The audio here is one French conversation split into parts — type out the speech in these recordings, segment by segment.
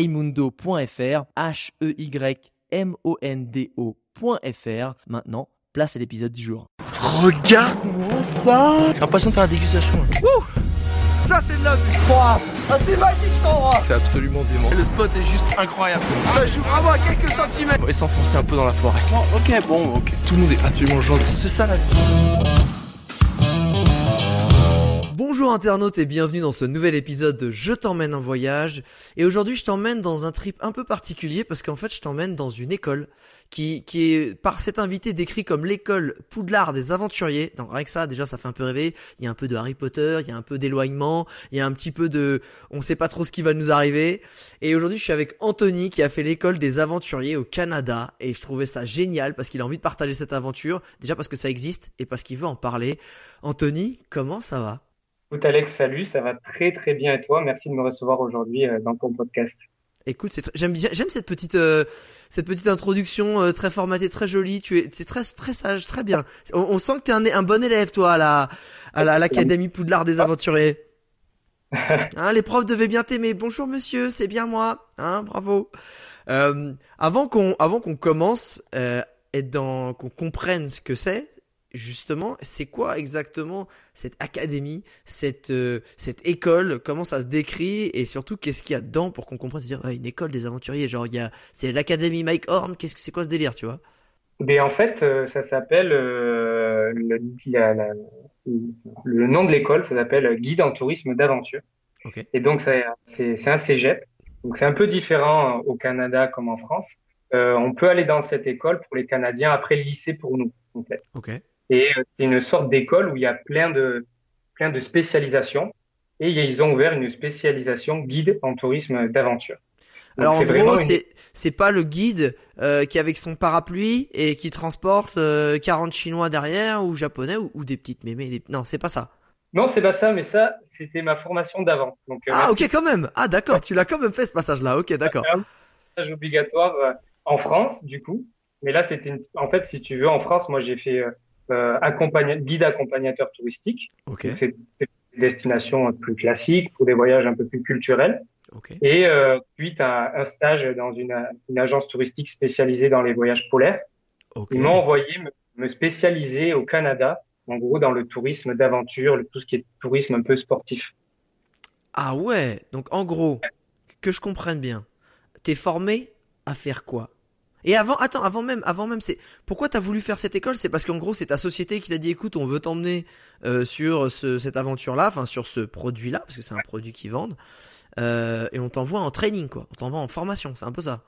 heymondo.fr, heymondo.fr. Maintenant, place à l'épisode du jour. Regarde-moi ça! J'ai l'impression de faire la dégustation. Ouh! Ça, c'est de la vue froide! Ah, c'est magique cet endroit! C'est absolument dément. Le spot est juste incroyable. Ça joue vraiment à quelques centimètres. On va s'enfoncer un peu dans la forêt. Oh, ok, bon, ok. Tout le monde est absolument gentil. C'est ça la vie. Bonjour internautes et bienvenue dans ce nouvel épisode de Je t'emmène en voyage. Et aujourd'hui je t'emmène dans un trip un peu particulier parce qu'en fait je t'emmène dans une école qui est par cet invité décrit comme l'école Poudlard des aventuriers. Donc rien que ça, déjà ça fait un peu rêver. Il y a un peu de Harry Potter, il y a un peu d'éloignement, il y a un petit peu de on sait pas trop ce qui va nous arriver. Et aujourd'hui je suis avec Anthony qui a fait l'école des aventuriers au Canada et je trouvais ça génial parce qu'il a envie de partager cette aventure, déjà parce que ça existe et parce qu'il veut en parler. Anthony, comment ça va ? Écoute Alex, salut, ça va très très bien et toi? Merci de me recevoir aujourd'hui dans ton podcast. Écoute, j'aime cette petite introduction très formatée, très jolie. C'est très très sage, très bien. On sent que t'es un bon élève toi à l'académie Poudlard des aventuriers. Hein, les profs devaient bien t'aimer. Bonjour monsieur, c'est bien moi. Hein, bravo. Avant qu'on commence qu'on comprenne ce que c'est. Justement, c'est quoi exactement cette académie, cette école? Comment ça se décrit et surtout qu'est-ce qu'il y a dedans pour qu'on comprenne? C'est-à-dire une école des aventuriers, genre c'est l'académie Mike Horn. Qu'est-ce que c'est quoi ce délire, tu vois? Mais en fait, ça s'appelle le nom de l'école, ça s'appelle Guide en tourisme d'aventure. Okay. Et donc c'est un cégep. Donc c'est un peu différent au Canada comme en France. On peut aller dans cette école pour les Canadiens après le lycée pour nous, en fait. Okay. Et c'est une sorte d'école où il y a plein de spécialisations. Et ils ont ouvert une spécialisation guide en tourisme d'aventure. Donc alors, en gros, c'est pas le guide qui est avec son parapluie et qui transporte 40 Chinois derrière ou Japonais ou des petites mémés. Non, c'est pas ça. Non, c'est pas ça, mais ça, c'était ma formation d'avant. Donc, ok, quand même. Ah, d'accord, tu l'as quand même fait ce passage-là. Ok, d'accord. Un passage obligatoire en France, du coup. Mais là, c'était en fait, si tu veux, en France, moi, j'ai fait... guide accompagnateur touristique. Okay. C'est des destinations plus classiques pour des voyages un peu plus culturels. Okay. Et puis t'as un stage dans une agence touristique spécialisée dans les voyages polaires. Okay. Ils m'ont envoyé me spécialiser au Canada, en gros dans le tourisme d'aventure, tout ce qui est tourisme un peu sportif. Ah ouais, donc en gros, que je comprenne bien, t'es formé à faire quoi ? Et avant même, c'est pourquoi t'as voulu faire cette école? C'est parce qu'en gros, c'est ta société qui t'a dit, écoute, on veut t'emmener sur cette aventure-là, enfin sur ce produit-là, parce que c'est un produit qu'ils vendent, et on t'envoie en training, quoi. On t'envoie en formation, c'est un peu ça.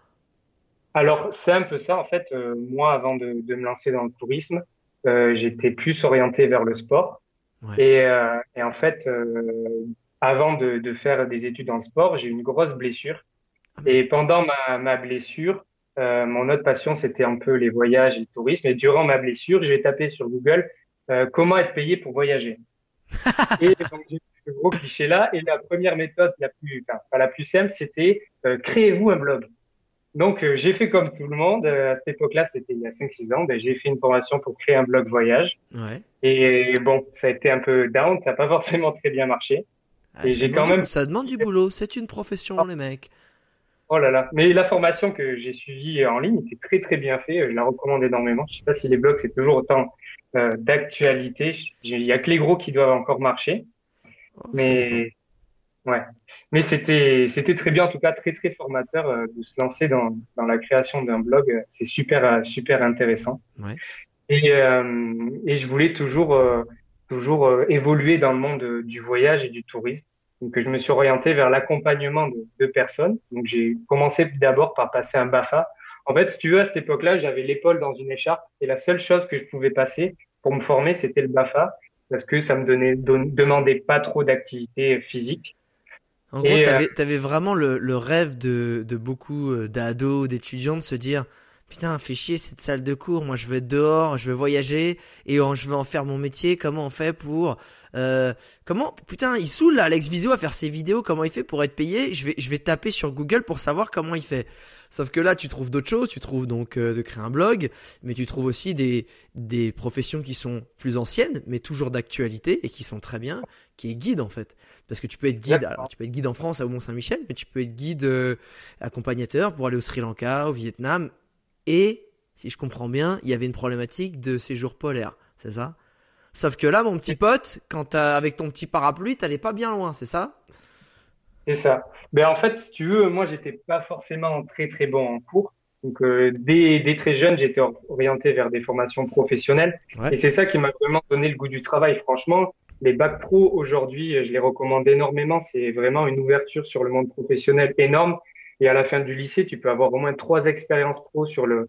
Alors c'est un peu ça, en fait. Moi, avant de me lancer dans le tourisme, j'étais plus orienté vers le sport, ouais. Et en fait, avant de faire des études dans le sport, j'ai eu une grosse blessure, et pendant ma blessure. Mon autre passion, c'était un peu les voyages et le tourisme. Et durant ma blessure, j'ai tapé sur Google comment être payé pour voyager. Et donc, j'ai ce gros cliché-là. Et la première méthode, la plus simple, c'était créez-vous un blog. Donc, j'ai fait comme tout le monde. À cette époque-là, c'était il y a 5-6 ans. J'ai fait une formation pour créer un blog voyage. Ouais. Et bon, ça a été un peu down. Ça n'a pas forcément très bien marché. Ah, et ça demande du boulot. C'est une profession, les mecs. Oh là là, mais la formation que j'ai suivie en ligne était très très bien faite, je la recommande énormément. Je sais pas si les blogs c'est toujours autant d'actualité, il y a que les gros qui doivent encore marcher. Oh, mais ouais, mais c'était très bien en tout cas, très très formateur de se lancer dans la création d'un blog, c'est super super intéressant. Ouais. Et je voulais toujours évoluer dans le monde du voyage et du tourisme. Donc, je me suis orienté vers l'accompagnement de personnes. Donc, j'ai commencé d'abord par passer un BAFA. En fait, si tu veux, à cette époque-là, j'avais l'épaule dans une écharpe et la seule chose que je pouvais passer pour me former, c'était le BAFA parce que ça me demandait pas trop d'activité physique. En gros, t'avais vraiment le rêve de beaucoup d'ados, d'étudiants, de se dire « Putain, fais chier cette salle de cours, moi je veux être dehors, je veux voyager et je veux en faire mon métier, comment on fait pour… comment putain, il saoule là, Alex Vizio à faire ses vidéos, comment il fait pour être payé, je vais taper sur Google pour savoir comment il fait. » Sauf que là, tu trouves d'autres choses, tu trouves donc de créer un blog, mais tu trouves aussi des professions qui sont plus anciennes, mais toujours d'actualité et qui sont très bien, qui est guide en fait. Parce que tu peux être guide, alors tu peux être guide en France à Mont Saint-Michel, mais tu peux être guide accompagnateur pour aller au Sri Lanka, au Vietnam. Et si je comprends bien, il y avait une problématique de séjour polaire, c'est ça? Sauf que là, mon petit pote, quand avec ton petit parapluie, t'allais pas bien loin, c'est ça? C'est ça. Ben en fait, si tu veux, moi j'étais pas forcément très très bon en cours. Donc dès très jeune, j'étais orienté vers des formations professionnelles. Ouais. Et c'est ça qui m'a vraiment donné le goût du travail. Franchement, les bacs pro aujourd'hui, je les recommande énormément. C'est vraiment une ouverture sur le monde professionnel énorme. Et à la fin du lycée, tu peux avoir au moins 3 expériences pro sur le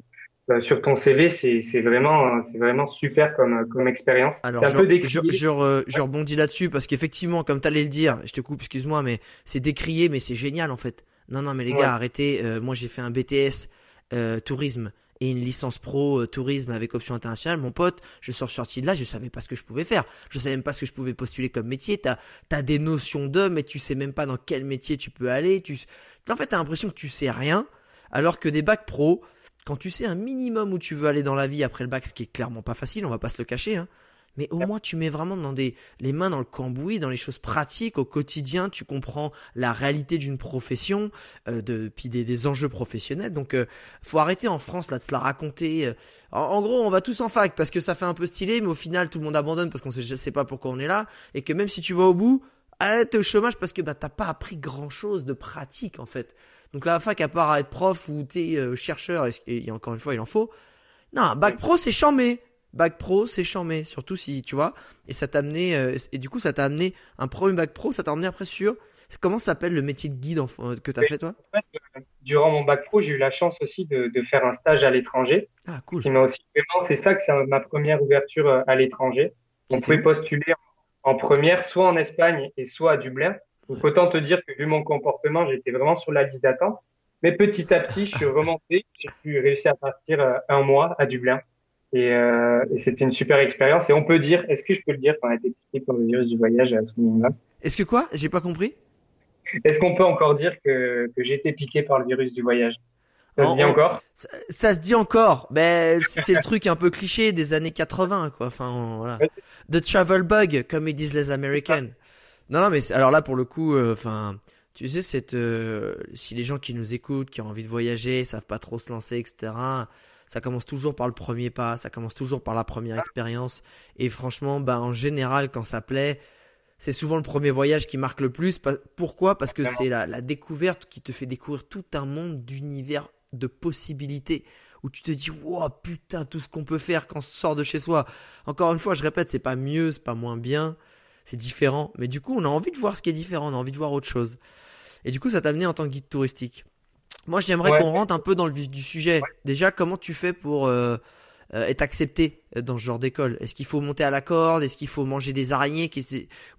sur ton CV, c'est vraiment super comme expérience. Alors je rebondis là-dessus parce qu'effectivement, comme t'allais le dire, je te coupe, excuse-moi, mais c'est décrié, mais c'est génial en fait. Non mais les gars, arrêtez. Moi j'ai fait un BTS tourisme et une licence pro tourisme avec option internationale. Mon pote, je suis sorti de là, je savais pas ce que je pouvais faire, je savais même pas ce que je pouvais postuler comme métier. T'as des notions de, mais tu sais même pas dans quel métier tu peux aller. En fait, t'as l'impression que tu sais rien, alors que des bacs pro, quand tu sais un minimum où tu veux aller dans la vie après le bac, ce qui est clairement pas facile, on va pas se le cacher, hein. Mais au moins tu mets vraiment les mains dans le cambouis, dans les choses pratiques au quotidien, tu comprends la réalité d'une profession, puis des enjeux professionnels. Donc faut arrêter en France là de se la raconter. En gros, on va tous en fac parce que ça fait un peu stylé, mais au final tout le monde abandonne parce qu'on sait pas pourquoi on est là, et que même si tu vas au bout, t'es au chômage parce que t'as pas appris grand chose de pratique en fait. Donc la fac, à part à être prof ou t'es chercheur, et encore une fois il en faut. Non, bac pro c'est chambé. Bac pro c'est chambé, surtout si tu vois. Et ça t'a amené et du coup ça t'a amené un premier bac pro, ça t'a amené après sur comment s'appelle le métier de guide que t'as fait toi? En fait, durant mon bac pro, j'ai eu la chance aussi de faire un stage à l'étranger. Ah cool. Qui m'a aussi vraiment, c'est ça que c'est ma première ouverture à l'étranger. On pouvait postuler en première, soit en Espagne et soit à Dublin. Donc, autant te dire que vu mon comportement, j'étais vraiment sur la liste d'attente. Mais petit à petit, je suis remonté. J'ai pu réussir à partir un mois à Dublin. Et c'était une super expérience. Et on peut dire, est-ce que je peux le dire, qu'on a été piqué par le virus du voyage à ce moment-là? Est-ce que quoi? J'ai pas compris. Est-ce qu'on peut encore dire que j'ai été piqué par le virus du voyage? Ça se dit encore? Ça se dit encore. Ben, c'est le truc un peu cliché des années 80, quoi. Enfin, voilà. The travel bug, comme ils disent les Américains. Non, mais alors là pour le coup, enfin, tu sais, si les gens qui nous écoutent, qui ont envie de voyager, savent pas trop se lancer, etc. Ça commence toujours par le premier pas, ça commence toujours par la première expérience. Et franchement, en général, quand ça plaît, c'est souvent le premier voyage qui marque le plus. Pourquoi ? Parce que c'est la découverte qui te fait découvrir tout un monde d'univers de possibilités. Où tu te dis, wow, putain, tout ce qu'on peut faire quand on sort de chez soi. Encore une fois, je répète, c'est pas mieux, c'est pas moins bien. C'est différent, mais du coup on a envie de voir ce qui est différent, on a envie de voir autre chose. Et du coup ça t'a amené en tant que guide touristique. Moi j'aimerais qu'on rentre un peu dans le vif du sujet. Ouais. Déjà, comment tu fais pour être accepté dans ce genre d'école? Est-ce qu'il faut monter à la corde? Est-ce qu'il faut manger des araignées?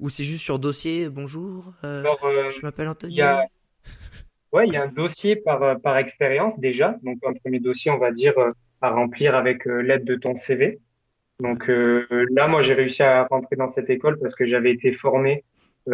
Ou c'est juste sur dossier? Bonjour, je m'appelle Anthony. Ouais, il y a un dossier par expérience déjà. Donc un premier dossier, on va dire, à remplir avec l'aide de ton CV. Donc là, moi, j'ai réussi à rentrer dans cette école parce que j'avais été formé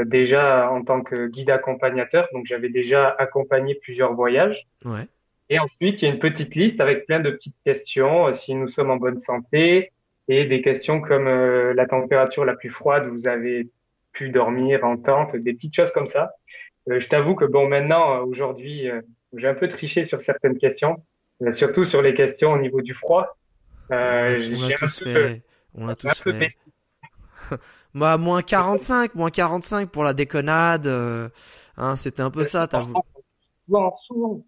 déjà en tant que guide accompagnateur. Donc, j'avais déjà accompagné plusieurs voyages. Ouais. Et ensuite, il y a une petite liste avec plein de petites questions. Si nous sommes en bonne santé, et des questions comme la température la plus froide, vous avez pu dormir en tente, des petites choses comme ça. Je t'avoue que maintenant, aujourd'hui, j'ai un peu triché sur certaines questions, surtout sur les questions au niveau du froid. On l'a tous fait. Moi, moins 45, pour la déconnade. Hein, c'était un peu ça, t'avoues. Souvent.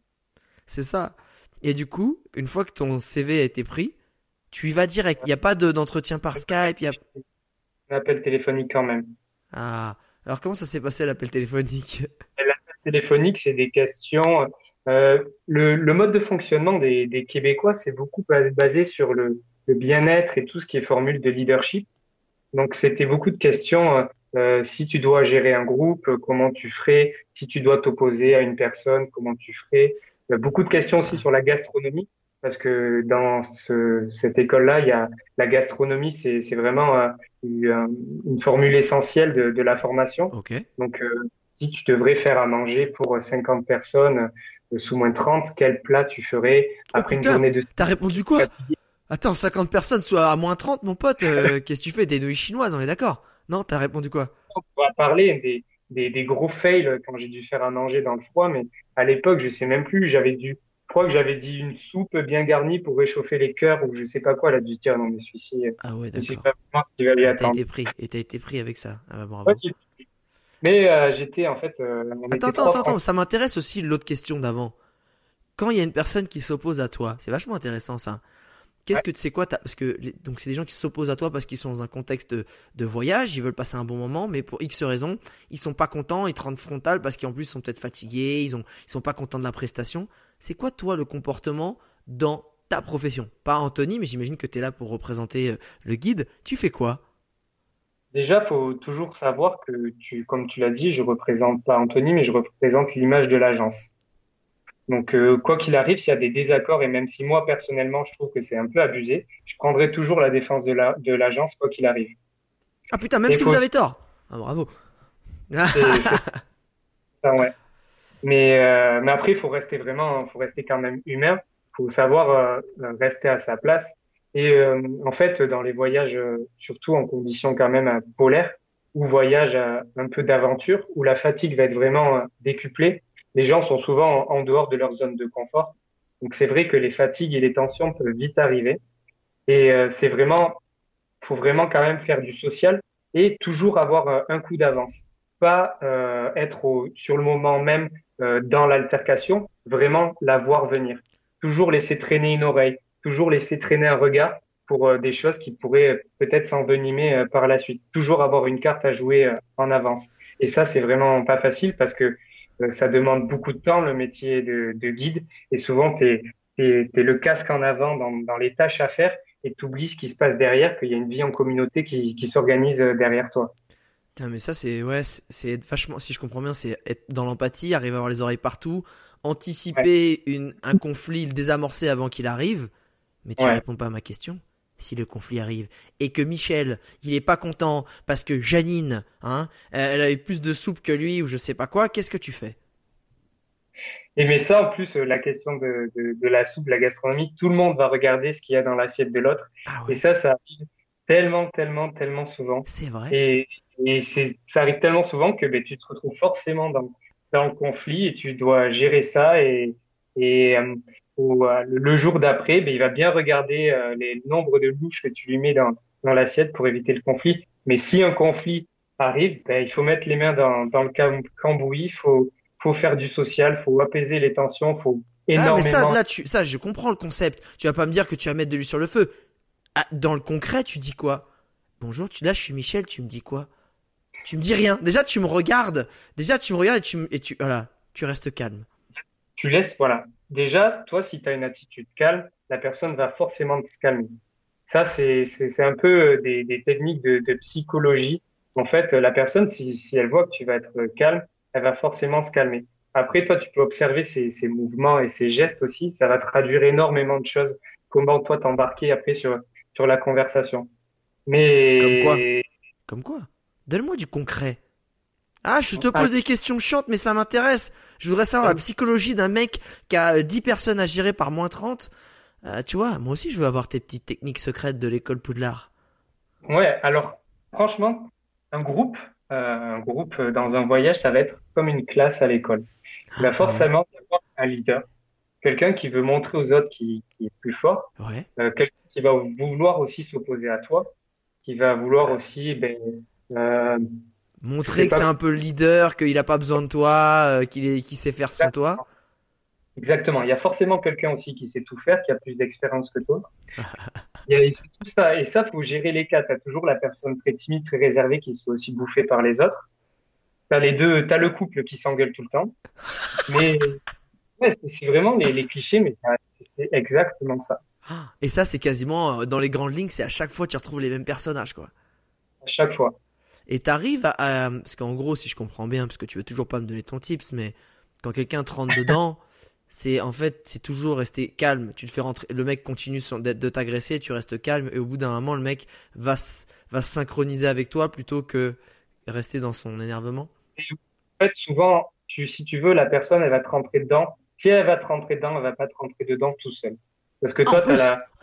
C'est ça. Et du coup, une fois que ton CV a été pris, tu y vas direct. Il n'y a pas d'entretien par Skype. L'appel téléphonique quand même. Ah. Alors, comment ça s'est passé, l'appel téléphonique? Téléphonique, c'est des questions. Le mode de fonctionnement des Québécois, c'est beaucoup basé sur le bien-être et tout ce qui est formule de leadership. Donc, c'était beaucoup de questions Si tu dois gérer un groupe, comment tu ferais? Si tu dois t'opposer à une personne, comment tu ferais? Beaucoup de questions aussi sur la gastronomie, parce que dans cette école-là, il y a la gastronomie, c'est vraiment une formule essentielle de la formation. Okay. Donc, si tu devrais faire à manger pour 50 personnes sous moins 30, quel plat tu ferais après une journée de... T'as répondu quoi? Attends, 50 personnes soit à moins 30, mon pote, qu'est-ce que tu fais? Des nouilles chinoises, on est d'accord? Non, t'as répondu quoi? On va parler des gros fails quand j'ai dû faire à manger dans le froid, mais à l'époque, je sais même plus, je crois que j'avais dit une soupe bien garnie pour réchauffer les cœurs ou je sais pas quoi, elle a dû se dire non mais celui-ci, ah ouais, c'est pas vraiment ce qu'il allait attendre. T'as été pris avec ça, ah bah bravo. Okay. Mais j'étais en fait... Attends, ça m'intéresse aussi l'autre question d'avant. Quand il y a une personne qui s'oppose à toi, c'est vachement intéressant ça. Qu'est-ce que c'est quoi parce que donc c'est des gens qui s'opposent à toi parce qu'ils sont dans un contexte de voyage, ils veulent passer un bon moment, mais pour X raisons, ils sont pas contents, ils te rendent frontal parce qu'en plus ils sont peut-être fatigués, ils sont pas contents de la prestation. C'est quoi toi le comportement dans ta profession? Pas Anthony, mais j'imagine que tu es là pour représenter le guide. Tu fais quoi? Déjà, faut toujours savoir que comme tu l'as dit, je représente pas Anthony, mais je représente l'image de l'agence. Donc, quoi qu'il arrive, s'il y a des désaccords, et même si moi, personnellement, je trouve que c'est un peu abusé, je prendrai toujours la défense de l'agence, quoi qu'il arrive. Ah putain, même si vous avez tort. Ah bravo. Ça, ouais. Mais après, faut rester quand même humain. Faut savoir rester à sa place. Et en fait, dans les voyages, surtout en conditions quand même polaires, ou voyages un peu d'aventure, où la fatigue va être vraiment décuplée, les gens sont souvent en dehors de leur zone de confort. Donc, c'est vrai que les fatigues et les tensions peuvent vite arriver. Et faut vraiment quand même faire du social et toujours avoir un coup d'avance. Pas être sur le moment même dans l'altercation, vraiment la voir venir. Toujours laisser traîner une oreille, toujours laisser traîner un regard pour des choses qui pourraient peut-être s'envenimer par la suite. Toujours avoir une carte à jouer en avance. Et ça, c'est vraiment pas facile parce que ça demande beaucoup de temps, le métier de guide. Et souvent, t'es le casque en avant dans les tâches à faire et t'oublies ce qui se passe derrière, qu'il y a une vie en communauté qui s'organise derrière toi. Putain, mais ça, c'est vachement, si je comprends bien, c'est être dans l'empathie, arriver à avoir les oreilles partout, anticiper un conflit, le désamorcer avant qu'il arrive. Mais tu réponds pas à ma question. Si le conflit arrive et que Michel, il est pas content parce que Janine, elle avait plus de soupe que lui ou je sais pas quoi, qu'est-ce que tu fais? Et mais ça, en plus, la question de la soupe, la gastronomie, tout le monde va regarder ce qu'il y a dans l'assiette de l'autre. Ah ouais. Et ça arrive tellement souvent. C'est vrai. Et ça arrive tellement souvent que tu te retrouves forcément dans le conflit et tu dois gérer ça et le jour d'après, il va bien regarder les nombres de louches que tu lui mets dans l'assiette pour éviter le conflit. Mais si un conflit arrive, il faut mettre les mains dans le cambouis, faut faire du social, faut apaiser les tensions, faut énormément. Ah mais ça je comprends le concept. Tu vas pas me dire que tu vas mettre de l'huile sur le feu. Ah, dans le concret, tu dis quoi? Bonjour, là je suis Michel, tu me dis quoi? Tu me dis rien. Déjà tu me regardes. Et tu voilà, tu restes calme. Tu laisses Déjà, toi, si tu as une attitude calme, la personne va forcément se calmer. Ça, c'est un peu des techniques de psychologie. En fait, la personne, si elle voit que tu vas être calme, elle va forcément se calmer. Après, toi, tu peux observer ses mouvements et ses gestes aussi. Ça va traduire énormément de choses. Comment toi t'embarquer après sur la conversation. Mais Comme quoi? Donne-moi du concret. Ah, je te pose des questions chiantes, mais ça m'intéresse. Je voudrais savoir la psychologie d'un mec qui a 10 personnes à gérer par moins 30. Tu vois, moi aussi, je veux avoir tes petites techniques secrètes de l'école Poudlard. Ouais, alors, franchement, un groupe dans un voyage, ça va être comme une classe à l'école. Il va forcément avoir un leader, quelqu'un qui veut montrer aux autres qui est plus fort, quelqu'un qui va vouloir aussi s'opposer à toi, qui va vouloir aussi... montrer que c'est un peu le leader, qu'il n'a pas besoin de toi, qu'il sait faire sans toi. Exactement. Il y a forcément quelqu'un aussi qui sait tout faire, qui a plus d'expérience que toi. C'est tout ça. Et ça, il faut gérer les cas. Tu as toujours la personne très timide, très réservée qui se fait aussi bouffer par les autres. Tu as les deux, tu as le couple qui s'engueule tout le temps. Mais c'est vraiment les clichés, mais c'est exactement ça. Et ça, c'est quasiment dans les grandes lignes, c'est à chaque fois que tu retrouves les mêmes personnages, quoi. À chaque fois. Et t'arrives à parce qu'en gros, si je comprends bien, parce que tu veux toujours pas me donner ton tips, mais quand quelqu'un te rentre dedans, c'est en fait, c'est toujours rester calme. Tu le fais rentrer, le mec continue de t'agresser, tu restes calme, et au bout d'un moment, le mec va se synchroniser avec toi plutôt que rester dans son énervement. Et en fait, souvent, si tu veux, la personne, elle va te rentrer dedans. Si elle va te rentrer dedans, elle va pas te rentrer dedans tout seul. Parce que toi,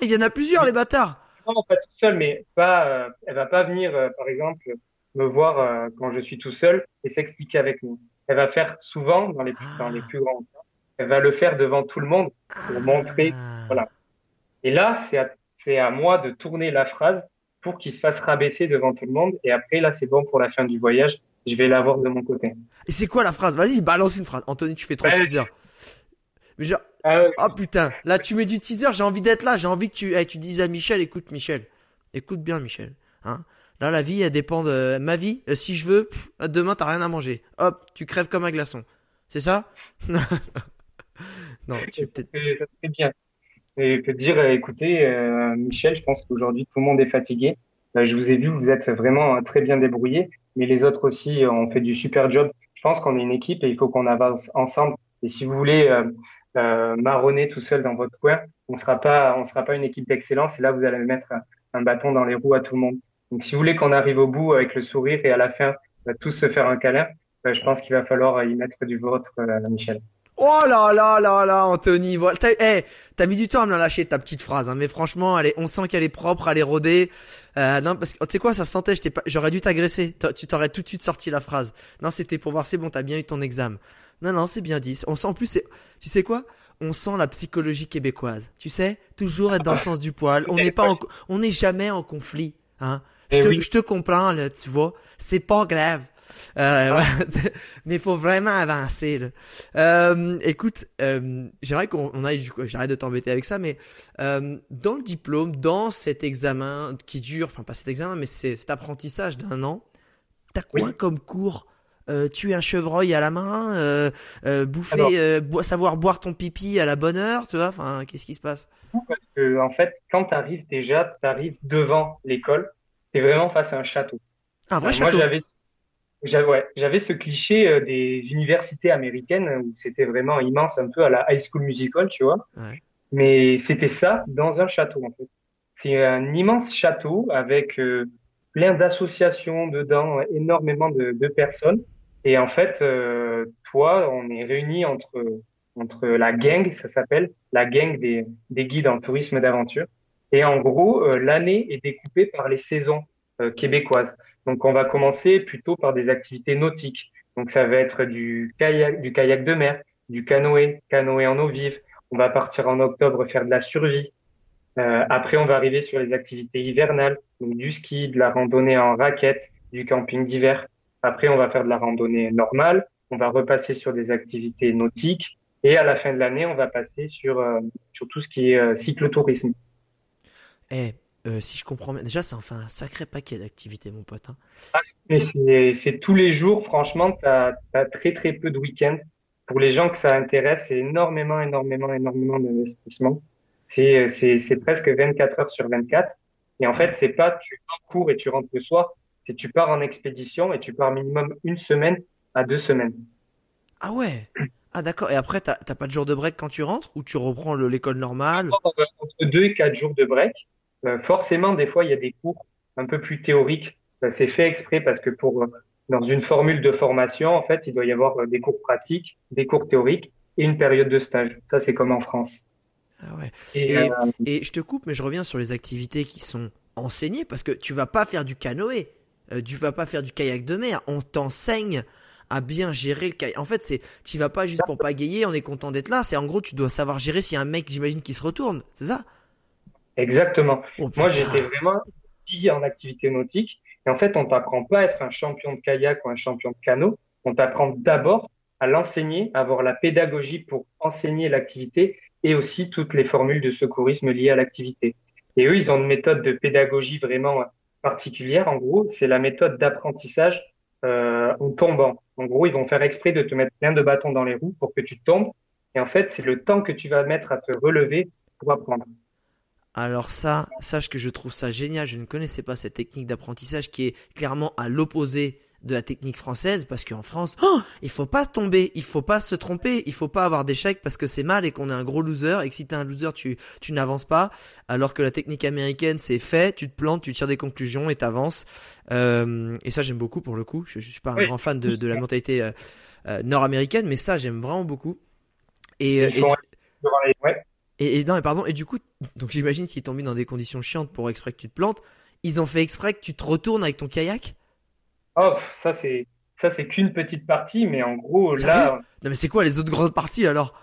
il y en a plusieurs, les bâtards. Non, pas tout seul, mais elle va pas venir, par exemple, me voir quand je suis tout seul et s'expliquer avec nous. Elle va faire souvent dans les plus grands cas. Elle va le faire devant tout le monde pour montrer, voilà. Et là, c'est à moi de tourner la phrase pour qu'il se fasse rabaisser devant tout le monde. Et après, là, c'est bon pour la fin du voyage. Je vais l'avoir de mon côté. Et c'est quoi la phrase? Vas-y, balance une phrase. Anthony, tu fais trop de teaser. Mais genre, oh putain, là tu mets du teaser, j'ai envie d'être là, j'ai envie que tu dises à Michel, écoute bien Michel, hein. Là, la vie, elle dépend de ma vie. Si je veux, demain, t'as rien à manger. Hop, tu crèves comme un glaçon. C'est ça? Non, tu peut-être. Ça serait bien. Et peut dire, écoutez, Michel, je pense qu'aujourd'hui, tout le monde est fatigué. Je vous ai vu, vous êtes vraiment très bien débrouillés. Mais les autres aussi ont fait du super job. Je pense qu'on est une équipe et il faut qu'on avance ensemble. Et si vous voulez marronner tout seul dans votre coin, on sera pas une équipe d'excellence. Et là, vous allez mettre un bâton dans les roues à tout le monde. Donc, si vous voulez qu'on arrive au bout avec le sourire et à la fin, on va tous se faire un câlin, je pense qu'il va falloir y mettre du vôtre, Michel. Oh là là là là, Anthony. Voilà. T'as mis du temps à me la lâcher, ta petite phrase, hein. Mais franchement, on sent qu'elle est propre, elle est rodée. Non, parce que, tu sais quoi, ça sentait, j'aurais dû t'agresser. Tu t'aurais tout de suite sorti la phrase. Non, c'était pour voir, c'est bon, t'as bien eu ton examen. Non, c'est bien dit. On sent, en plus, tu sais quoi? On sent la psychologie québécoise. Tu sais? Toujours être dans le sens du poil. On n'est jamais en conflit, hein. Je te comprends, là, tu vois. C'est pas grave. Ouais, mais faut vraiment avancer là. Écoute, j'aimerais qu'on aille, j'arrête de t'embêter avec ça, mais dans le diplôme, dans cet examen qui dure, enfin pas cet examen, mais c'est cet apprentissage d'un an, t'as quoi comme cours? Tuer un chevreuil à la main, savoir boire ton pipi à la bonne heure, tu vois, enfin qu'est-ce qui se passe? Parce que en fait, quand t'arrives devant l'école, t'es vraiment face à un château. Un vrai château. Moi, j'avais ce cliché des universités américaines où c'était vraiment immense, un peu à la High School Musical, tu vois. Ouais. Mais c'était ça dans un château, en fait. C'est un immense château avec plein d'associations dedans, énormément de personnes. Et en fait, toi, on est réunis entre la gang, ça s'appelle, la gang des guides en tourisme d'aventure. Et en gros, l'année est découpée par les saisons québécoises. Donc, on va commencer plutôt par des activités nautiques. Donc, ça va être du kayak de mer, du canoë en eau vive. On va partir en octobre faire de la survie. Après, on va arriver sur les activités hivernales, donc du ski, de la randonnée en raquette, du camping d'hiver. Après, on va faire de la randonnée normale. On va repasser sur des activités nautiques. Et à la fin de l'année, on va passer sur tout ce qui est cyclotourisme. Si je comprends bien, déjà, c'est un sacré paquet d'activités, mon pote. Hein. Ah, mais c'est tous les jours, franchement, t'as très, très peu de week-ends. Pour les gens que ça intéresse, c'est énormément d'investissement. C'est presque 24 heures sur 24. Et en fait, c'est pas tu pars en cours et tu rentres le soir, c'est tu pars en expédition et tu pars minimum 1 semaine à 2 semaines. Ah ouais. Ah d'accord. Et après, t'as pas de jour de break quand tu rentres ou tu reprends l'école normale? Entre 2 et 4 jours de break. Forcément, des fois, il y a des cours un peu plus théoriques. C'est fait exprès parce que dans une formule de formation, en fait, il doit y avoir des cours pratiques, des cours théoriques et une période de stage. Ça, c'est comme en France. Ah ouais. Et je te coupe, mais je reviens sur les activités qui sont enseignées parce que tu vas pas faire du canoë, tu vas pas faire du kayak de mer. On t'enseigne à bien gérer le kayak. En fait, tu vas pas juste pour pagayer. On est content d'être là. C'est en gros, tu dois savoir gérer s'il y a un mec, j'imagine, qui se retourne. C'est ça? Exactement. Oh, moi, j'étais vraiment pillé en activité nautique. Et en fait, on t'apprend pas à être un champion de kayak ou un champion de canot. On t'apprend d'abord à l'enseigner, à avoir la pédagogie pour enseigner l'activité et aussi toutes les formules de secourisme liées à l'activité. Et eux, ils ont une méthode de pédagogie vraiment particulière. En gros, c'est la méthode d'apprentissage en tombant. En gros, ils vont faire exprès de te mettre plein de bâtons dans les roues pour que tu tombes. Et en fait, c'est le temps que tu vas mettre à te relever pour apprendre. Alors ça, sache que je trouve ça génial. Je ne connaissais pas cette technique d'apprentissage qui est clairement à l'opposé de la technique française, parce qu'en France, il faut pas tomber, il faut pas se tromper, il faut pas avoir d'échecs parce que c'est mal et qu'on est un gros loser et que si t'es un loser, tu n'avances pas. Alors que la technique américaine, c'est fait, tu te plantes, tu tires des conclusions et t'avances. Et ça, j'aime beaucoup pour le coup. Je suis pas un grand fan de la mentalité nord-américaine, mais ça, j'aime vraiment beaucoup. Et du coup, donc j'imagine s'ils t'ont mis dans des conditions chiantes pour exprès que tu te plantes, ils ont fait exprès que tu te retournes avec ton kayak. Oh, ça c'est qu'une petite partie, mais en gros là. Non mais c'est quoi les autres grandes parties alors?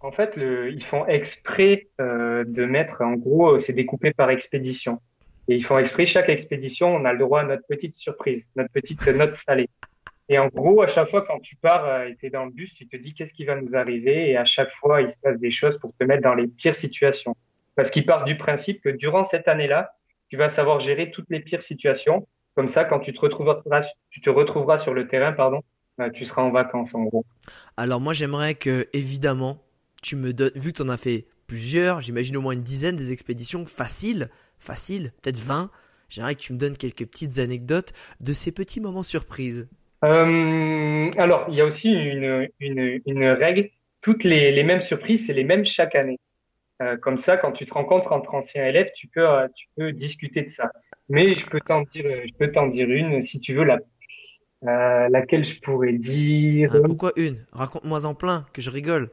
En fait, ils font exprès de mettre, en gros, c'est découpé par expédition. Et ils font exprès, chaque expédition, on a le droit à notre petite surprise, notre petite note salée. Et en gros, à chaque fois quand tu pars et t'es dans le bus, tu te dis qu'est-ce qui va nous arriver, et à chaque fois il se passe des choses pour te mettre dans les pires situations. Parce qu'ils partent du principe que durant cette année-là, tu vas savoir gérer toutes les pires situations. Comme ça, quand tu te retrouveras sur le terrain, tu seras en vacances en gros. Alors moi, j'aimerais que, évidemment, tu me donnes, vu que tu en as fait plusieurs, j'imagine au moins une dizaine des expéditions faciles, peut-être 20, j'aimerais que tu me donnes quelques petites anecdotes de ces petits moments surprises. Alors, il y a aussi une règle, toutes les mêmes surprises, c'est les mêmes chaque année. Comme ça, quand tu te rencontres entre anciens élèves, tu peux discuter de ça. Mais je peux t'en dire une, si tu veux, laquelle je pourrais dire. Ah, pourquoi une? Raconte-moi en plein, que je rigole.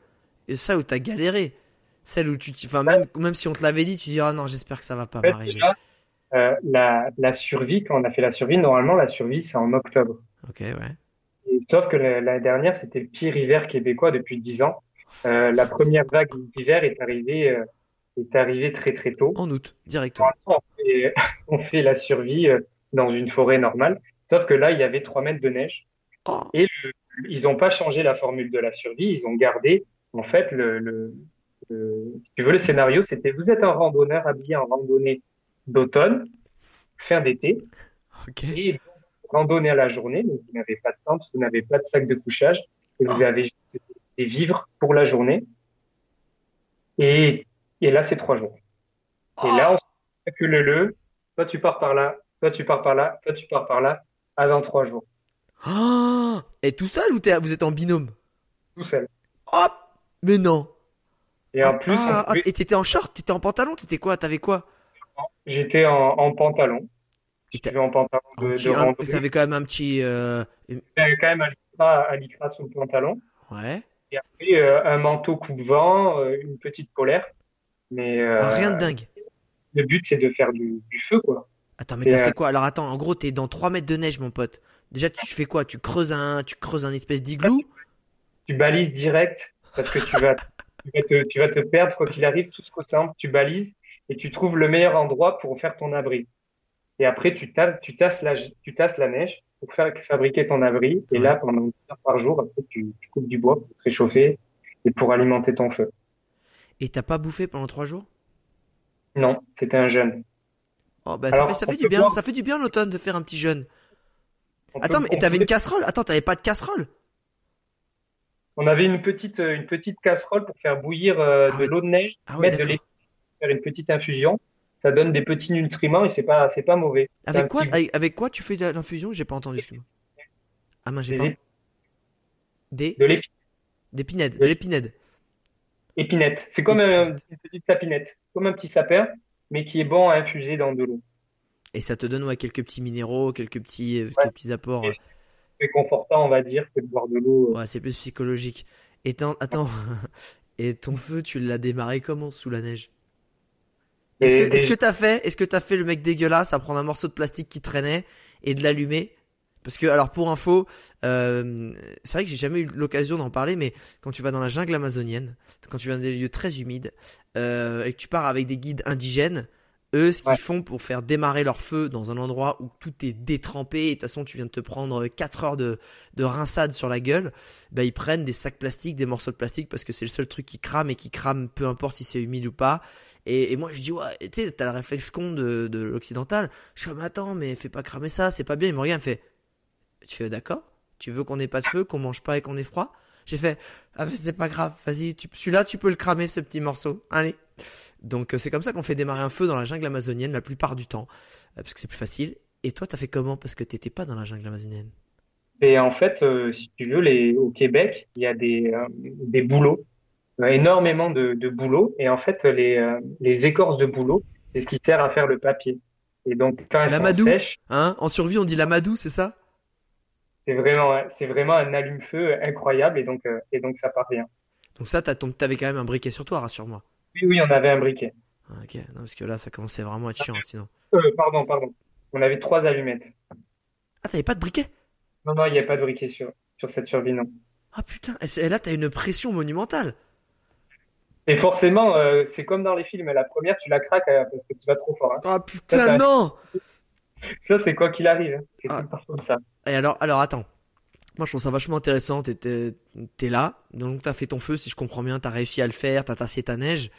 Et ça où t'as galéré, celle où même si on te l'avait dit, tu diras non, j'espère que ça va pas m'arriver. Déjà, la survie, quand on a fait la survie, normalement la survie c'est en octobre. Ok, ouais. Et, sauf que l'année dernière c'était le pire hiver québécois depuis 10 ans. La première vague d'hiver est arrivée. Est arrivé très très tôt. En août, directement. On fait la survie dans une forêt normale, sauf que là, il y avait 3 mètres de neige. Oh. Et ils n'ont pas changé la formule de la survie, ils ont gardé, en fait, le scénario, c'était vous êtes un randonneur habillé en randonnée d'automne, fin d'été, okay. Et randonnée à la journée, donc vous n'avez pas de tente, vous n'avez pas de sac de couchage, et vous avez juste des vivres pour la journée. Et là, c'est 3 jours. Oh. Et là, on se dit que toi, tu pars par là, toi, tu pars par là, toi, tu pars par là, avant 3 jours. Oh. Et tout seul ou vous êtes en binôme? Tout seul. Hop, oh. Mais non. Et en plus. Et t'étais en short, t'étais en pantalon, t'étais quoi? T'avais quoi? J'étais en pantalon. J'étais en pantalon de randonnée. T'avais quand même un petit. J'avais quand même un lycra sous le pantalon. Ouais. Et après, un manteau coupe-vent, une petite polaire. Mais rien de dingue. Le but, c'est de faire du feu, quoi. Attends, mais t'as fait quoi? Alors, attends, en gros, t'es dans 3 mètres de neige, mon pote. Déjà, tu fais quoi? Tu creuses un espèce d'igloo? Tu balises direct parce que tu vas te perdre, quoi qu'il arrive, tout ce qu'on semble. Tu balises et tu trouves le meilleur endroit pour faire ton abri. Et après, tu tasses la neige pour fabriquer ton abri. Et là, pendant 10 heures par jour, après, tu coupes du bois pour te réchauffer et pour alimenter ton feu. Et t'as pas bouffé pendant 3 jours? Non, c'était un jeûne. Oh, bah, alors, ça fait du bien l'automne de faire un petit jeûne. Attends, mais t'avais une casserole? Attends, t'avais pas de casserole? On avait une petite casserole pour faire bouillir de l'eau de neige, mettre de l'épice, faire une petite infusion. Ça donne des petits nutriments et c'est pas mauvais. Avec quoi tu fais de l'infusion? J'ai pas entendu. Excuse-moi. Ah, mince, j'ai pas. De l'épinette. Épinette, c'est comme une petite sapinette, comme un petit sapin, mais qui est bon à infuser dans de l'eau. Et ça te donne quelques petits minéraux, quelques petits apports. C'est confortant, on va dire, que de boire de l'eau. Ouais, c'est plus psychologique. Et ton feu, tu l'as démarré comment sous la neige? Est-ce que t'as fait le mec dégueulasse à prendre un morceau de plastique qui traînait et de l'allumer? Parce que, alors pour info, c'est vrai que j'ai jamais eu l'occasion d'en parler, mais quand tu vas dans la jungle amazonienne, quand tu vas dans des lieux très humides, et que tu pars avec des guides indigènes, eux, ce qu'ils font pour faire démarrer leur feu dans un endroit où tout est détrempé, et de toute façon tu viens de te prendre 4 heures de rinçade sur la gueule, bah ils prennent des sacs plastiques, des morceaux de plastique, parce que c'est le seul truc qui crame, peu importe si c'est humide ou pas. Et moi je dis ouais, tu sais, t'as le réflexe con de l'occidental, je suis comme attends, mais fais pas cramer ça, c'est pas bien. Il me regarde, il me fait tu fais d'accord? Tu veux qu'on ait pas de feu, qu'on mange pas et qu'on ait froid? J'ai fait, ah ben c'est pas grave, vas-y, celui-là tu peux le cramer ce petit morceau, allez. Donc c'est comme ça qu'on fait démarrer un feu dans la jungle amazonienne la plupart du temps, parce que c'est plus facile. Et toi, t'as fait comment? Parce que t'étais pas dans la jungle amazonienne. Et en fait, si tu veux, au Québec, il y a des bouleaux, énormément de bouleaux. Et en fait, les écorces de bouleaux, c'est ce qui sert à faire le papier. Et donc, quand elles sont sèches, hein, en survie, on dit l'amadou, c'est ça? C'est vraiment un allume-feu incroyable, et donc ça part bien. Donc ça, t'avais quand même un briquet sur toi, rassure-moi. Oui, on avait un briquet. Ah, ok, non, parce que là, ça commençait vraiment à être chiant, sinon. Pardon. On avait 3 allumettes. Ah, t'avais pas de briquet? Non, il n'y a pas de briquet sur cette survie, non. Ah putain, et là, t'as une pression monumentale. Et forcément, c'est comme dans les films, la première, tu la craques parce que tu vas trop fort. Hein. Ah putain, non! Ça, c'est quoi qu'il arrive. Hein. C'est tout le temps comme ça. Et alors, attends. Moi, je trouve ça vachement intéressant. T'es là, donc t'as fait ton feu, si je comprends bien, t'as réussi à le faire, t'as tassé ta neige.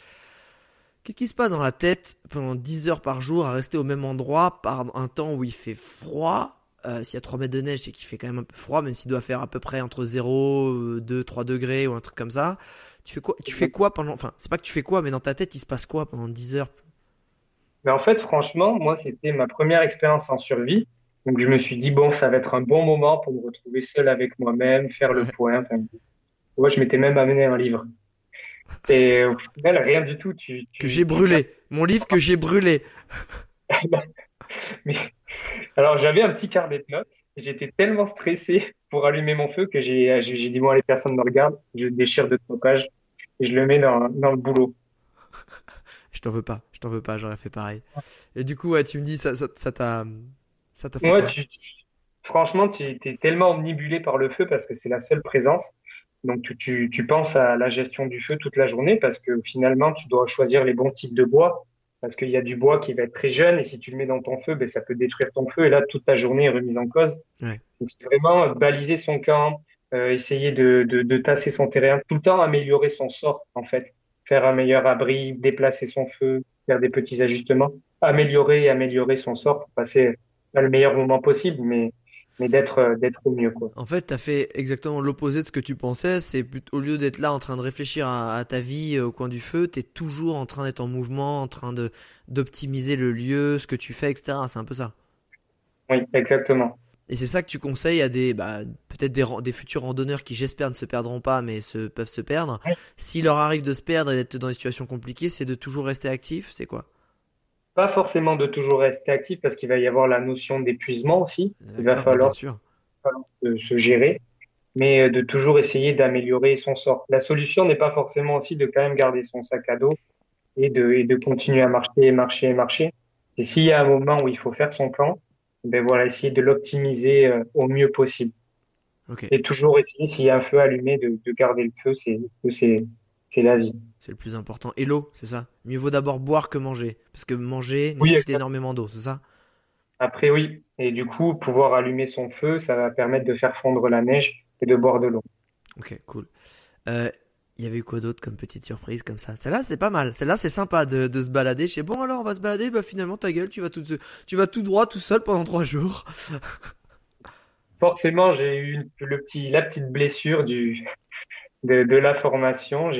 Qu'est-ce qui se passe dans la tête pendant 10 heures par jour à rester au même endroit par un temps où il fait froid? S'il y a 3 mètres de neige, c'est qu'il fait quand même un peu froid, même s'il doit faire à peu près entre 0, 2, 3 degrés ou un truc comme ça. Tu fais quoi pendant, enfin, c'est pas que tu fais quoi, mais dans ta tête, il se passe quoi pendant 10 heures? Mais en fait, franchement, moi, c'était ma première expérience en survie. Donc, je me suis dit, bon, ça va être un bon moment pour me retrouver seul avec moi-même, faire le point. Enfin, moi, je m'étais même amené un livre. Et au final, rien du tout. Que j'ai brûlé. Mon livre que j'ai brûlé. Mais... Alors, j'avais un petit carnet de notes. J'étais tellement stressé pour allumer mon feu que j'ai dit, bon, allez, personne ne me regarde. Je déchire 2-3 pages et je le mets dans le boulot. Je t'en veux pas, j'aurais fait pareil. Et du coup, ouais, tu me dis, ça t'a fait quoi? Franchement, tu étais tellement omnibulé par le feu parce que c'est la seule présence. Donc, tu penses à la gestion du feu toute la journée parce que finalement, tu dois choisir les bons types de bois. Parce qu'il y a du bois qui va être très jeune et si tu le mets dans ton feu, ça peut détruire ton feu. Et là, toute ta journée est remise en cause. Ouais. Donc, c'est vraiment baliser son camp, essayer de tasser son terrain, tout le temps améliorer son sort, en fait. Faire un meilleur abri, déplacer son feu, faire des petits ajustements, améliorer son sort pour passer à le meilleur moment possible, mais d'être au mieux, quoi. En fait, t'as fait exactement l'opposé de ce que tu pensais. C'est au lieu d'être là en train de réfléchir à ta vie au coin du feu, t'es toujours en train d'être en mouvement, en train d'optimiser le lieu, ce que tu fais, etc. C'est un peu ça. Oui, exactement. Et c'est ça que tu conseilles à peut-être des futurs randonneurs qui, j'espère, ne se perdront pas, mais peuvent se perdre. Oui. S'il leur arrive de se perdre et d'être dans des situations compliquées, c'est de toujours rester actif. C'est quoi? Pas forcément de toujours rester actif parce qu'il va y avoir la notion d'épuisement aussi. Il va falloir se gérer, mais de toujours essayer d'améliorer son sort. La solution n'est pas forcément aussi de quand même garder son sac à dos et de continuer à marcher. Et s'il y a un moment où il faut faire son camp, essayer de l'optimiser au mieux possible. Okay. Et toujours essayer, s'il y a un feu allumé, de garder le feu, c'est la vie. C'est le plus important. Et l'eau, c'est ça? Mieux vaut d'abord boire que manger. Parce que manger nécessite énormément d'eau, c'est ça? Après, oui. Et du coup, pouvoir allumer son feu, ça va permettre de faire fondre la neige et de boire de l'eau. Ok, cool. Il y avait eu quoi d'autre comme petite surprise comme ça? Celle-là, c'est pas mal. Celle-là, c'est sympa de se balader. Je sais, bon, alors on va se balader. Finalement, ta gueule, tu vas tout droit, tout seul pendant 3 jours. Forcément, j'ai eu la petite blessure de la formation.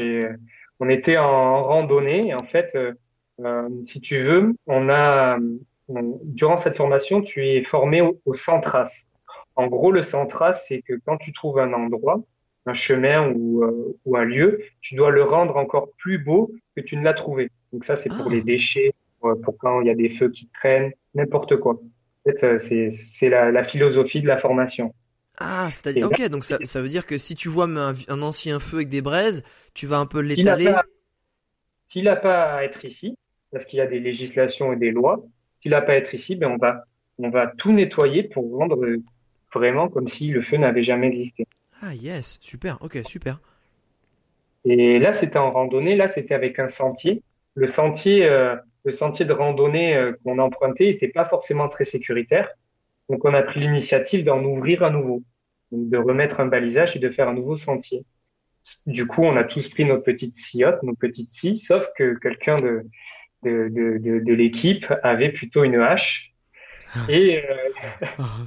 On était en randonnée. Et en fait, si tu veux, durant cette formation, tu es formé au sans trace. En gros, le sans trace, c'est que quand tu trouves un endroit, un chemin ou un lieu, tu dois le rendre encore plus beau que tu ne l'as trouvé. Donc ça, c'est pour les déchets, pour quand il y a des feux qui traînent, n'importe quoi. En fait, c'est la philosophie de la formation. Ah, c'est-à-dire, ok, donc ça veut dire que si tu vois un ancien feu avec des braises, tu vas un peu l'étaler. S'il n'a pas à être ici, parce qu'il y a des législations et des lois, s'il n'a pas à être ici, on va tout nettoyer pour rendre vraiment comme si le feu n'avait jamais existé. Ah yes, super, ok, super. Et là, c'était en randonnée, là, c'était avec un sentier. Le sentier de randonnée qu'on empruntait n'était pas forcément très sécuritaire. Donc, on a pris l'initiative d'en ouvrir à nouveau, donc de remettre un balisage et de faire un nouveau sentier. Du coup, on a tous pris notre petite sillotte, nos petites scies, sauf que quelqu'un de l'équipe avait plutôt une hache. Et,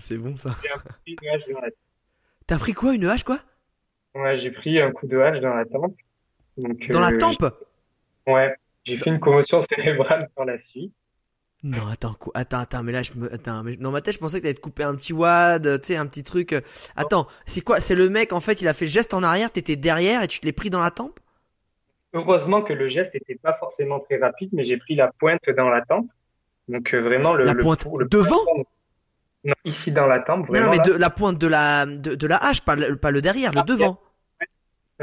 c'est bon, ça. J'ai pris une hache dans la tête. T'as pris quoi, une hache, quoi? Ouais, j'ai pris un coup de hache dans la tempe. Donc, dans la tempe? Ouais. J'ai fait une commotion cérébrale par la suite. Non, attends, attends, mais là, dans ma tête, je pensais que t'allais te couper un petit wad, tu sais, un petit truc. Attends, c'est quoi? C'est le mec, en fait, il a fait le geste en arrière, t'étais derrière et tu te l'es pris dans la tempe? Heureusement que le geste n'était pas forcément très rapide, mais j'ai pris la pointe dans la tempe. Donc, vraiment, La pointe devant? Non, ici dans la tempe, vraiment. Non, mais la pointe de la hache, pas le derrière, le devant.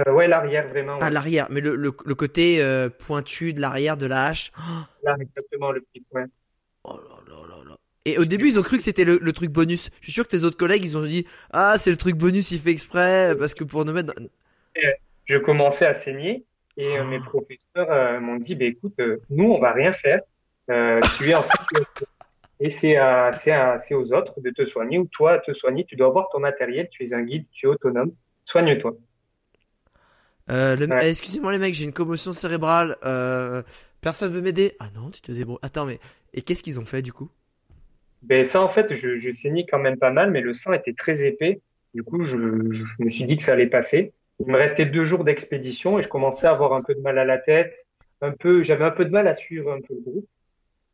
Ouais, l'arrière, vraiment. Ah, ouais. L'arrière, mais le côté pointu de l'arrière de la hache. Oh là, exactement, le petit point. Oh là là là là. Et au début, ils ont cru que c'était le truc bonus. Je suis sûr que tes autres collègues, ils ont dit « Ah, c'est le truc bonus, il fait exprès, parce que pour nous mettre… » Je commençais à saigner et mes professeurs m'ont dit « Bah, écoute, nous, on va rien faire. Tu es en sécurité. Et c'est aux autres de te soigner ou toi, te soigner. Tu dois avoir ton matériel, tu es un guide, tu es autonome. Soigne-toi. » Ouais. Excusez-moi les mecs, j'ai une commotion cérébrale. Personne veut m'aider. Ah non, tu te débrouilles. Attends, mais et qu'est-ce qu'ils ont fait du coup? Ben ça en fait, je saignais quand même pas mal, mais le sang était très épais. Du coup, je me suis dit que ça allait passer. Il me restait 2 jours d'expédition et je commençais à avoir un peu de mal à la tête, j'avais un peu de mal à suivre un peu le groupe.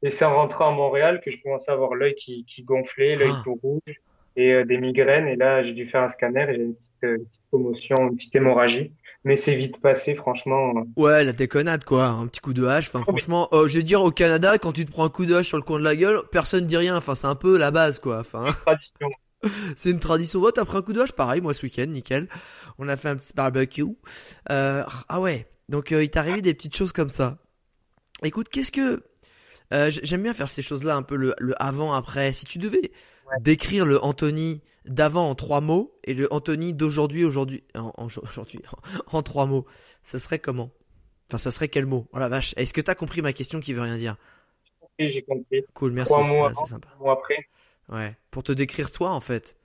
Et c'est en rentrant à Montréal que je commençais à avoir l'œil qui gonflait, l'œil tout rouge et des migraines. Et là, j'ai dû faire un scanner et j'ai une petite commotion, une petite hémorragie. Mais c'est vite passé, franchement. Ouais, la déconnade, quoi. Un petit coup de hache. Enfin, franchement, je veux dire, au Canada, quand tu te prends un coup de hache sur le coin de la gueule, personne dit rien. Enfin, c'est un peu la base, quoi. Enfin. C'est une tradition. Oh, t'as pris un coup de hache? Pareil, moi, ce week-end, nickel. On a fait un petit barbecue. Ah ouais. Donc, il t'est arrivé des petites choses comme ça. Écoute, qu'est-ce que, j'aime bien faire ces choses-là, un peu le avant-après. Si tu devais décrire le Anthony d'avant en 3 mots et le Anthony d'aujourd'hui en 3 mots, ça serait comment? Enfin, ça serait quel mot? Oh la vache, est-ce que t'as compris ma question qui veut rien dire? J'ai compris. Cool, merci. 3 mots avant, c'est sympa. 3 mots après. Ouais, pour te décrire toi en fait,